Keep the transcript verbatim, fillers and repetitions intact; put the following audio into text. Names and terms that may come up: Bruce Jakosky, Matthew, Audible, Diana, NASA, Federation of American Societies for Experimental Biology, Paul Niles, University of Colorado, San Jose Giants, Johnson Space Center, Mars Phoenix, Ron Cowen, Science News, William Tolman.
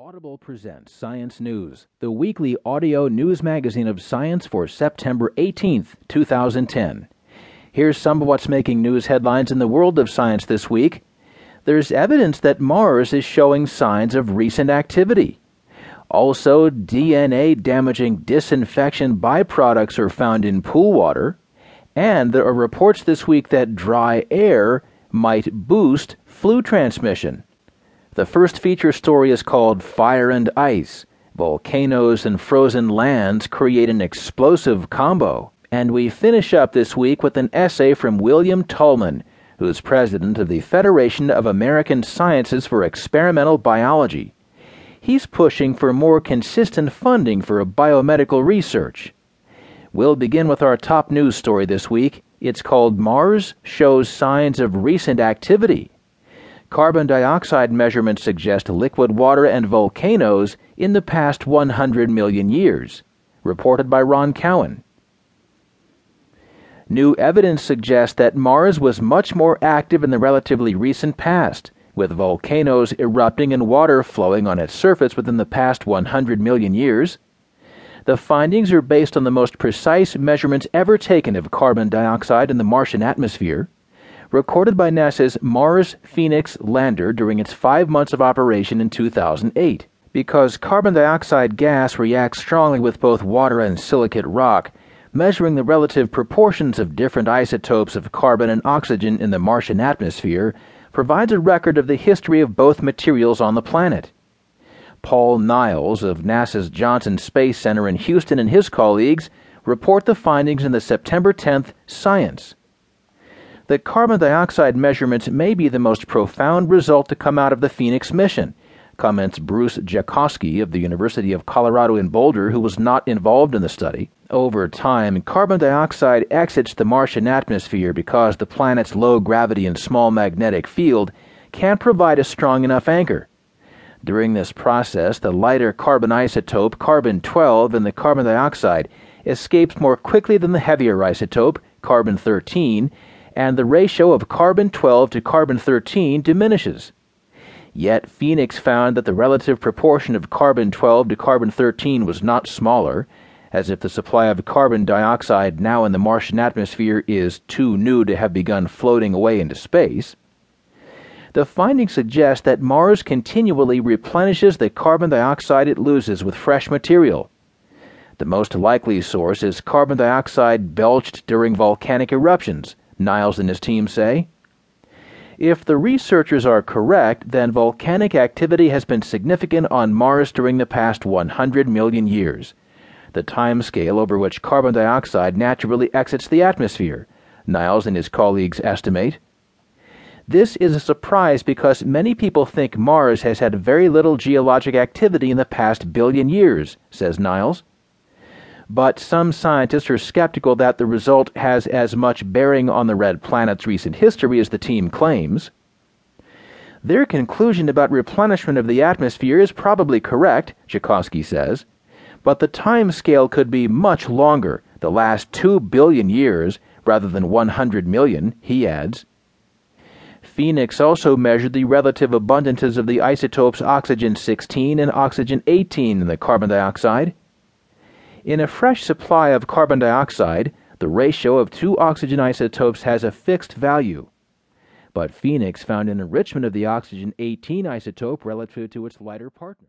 Audible presents Science News, the weekly audio news magazine of science for September eighteenth, two thousand ten. Here's some of what's making news headlines in the world of science this week. There's evidence that Mars is showing signs of recent activity. Also, D N A-damaging disinfection byproducts are found in pool water. And there are reports this week that dry air might boost flu transmission. The first feature story is called Fire and Ice. Volcanoes and Frozen Lands Create an Explosive Combo. And we finish up this week with an essay from William Tolman, who's president of the Federation of American Societies for Experimental Biology. He's pushing for more consistent funding for biomedical research. We'll begin with our top news story this week. It's called Mars Shows Signs of Recent Activity. Carbon dioxide measurements suggest liquid water and volcanoes in the past one hundred million years, reported by Ron Cowen. New evidence suggests that Mars was much more active in the relatively recent past, with volcanoes erupting and water flowing on its surface within the past one hundred million years. The findings are based on the most precise measurements ever taken of carbon dioxide in the Martian atmosphere, recorded by NASA's Mars Phoenix lander during its five months of operation in two thousand eight. Because carbon dioxide gas reacts strongly with both water and silicate rock, measuring the relative proportions of different isotopes of carbon and oxygen in the Martian atmosphere provides a record of the history of both materials on the planet. Paul Niles of NASA's Johnson Space Center in Houston and his colleagues report the findings in the September tenth Science. The carbon dioxide measurements may be the most profound result to come out of the Phoenix mission, comments Bruce Jakosky of the University of Colorado in Boulder, who was not involved in the study. Over time, carbon dioxide exits the Martian atmosphere because the planet's low gravity and small magnetic field can't provide a strong enough anchor. During this process, the lighter carbon isotope, carbon twelve, in the carbon dioxide escapes more quickly than the heavier isotope, carbon thirteen, and the ratio of carbon twelve to carbon thirteen diminishes. Yet Phoenix found that the relative proportion of carbon twelve to carbon thirteen was not smaller, as if the supply of carbon dioxide now in the Martian atmosphere is too new to have begun floating away into space. The findings suggest that Mars continually replenishes the carbon dioxide it loses with fresh material. The most likely source is carbon dioxide belched during volcanic eruptions, Niles and his team say. If the researchers are correct, then volcanic activity has been significant on Mars during the past one hundred million years, the time scale over which carbon dioxide naturally exits the atmosphere, Niles and his colleagues estimate. This is a surprise because many people think Mars has had very little geologic activity in the past billion years, says Niles. But some scientists are skeptical that the result has as much bearing on the red planet's recent history as the team claims. Their conclusion about replenishment of the atmosphere is probably correct, Jakosky says, but the time scale could be much longer, the last two billion years, rather than one hundred million, he adds. Phoenix also measured the relative abundances of the isotopes oxygen sixteen and oxygen eighteen in the carbon dioxide. In a fresh supply of carbon dioxide, the ratio of two oxygen isotopes has a fixed value. But Phoenix found an enrichment of the oxygen eighteen isotope relative to its lighter partner.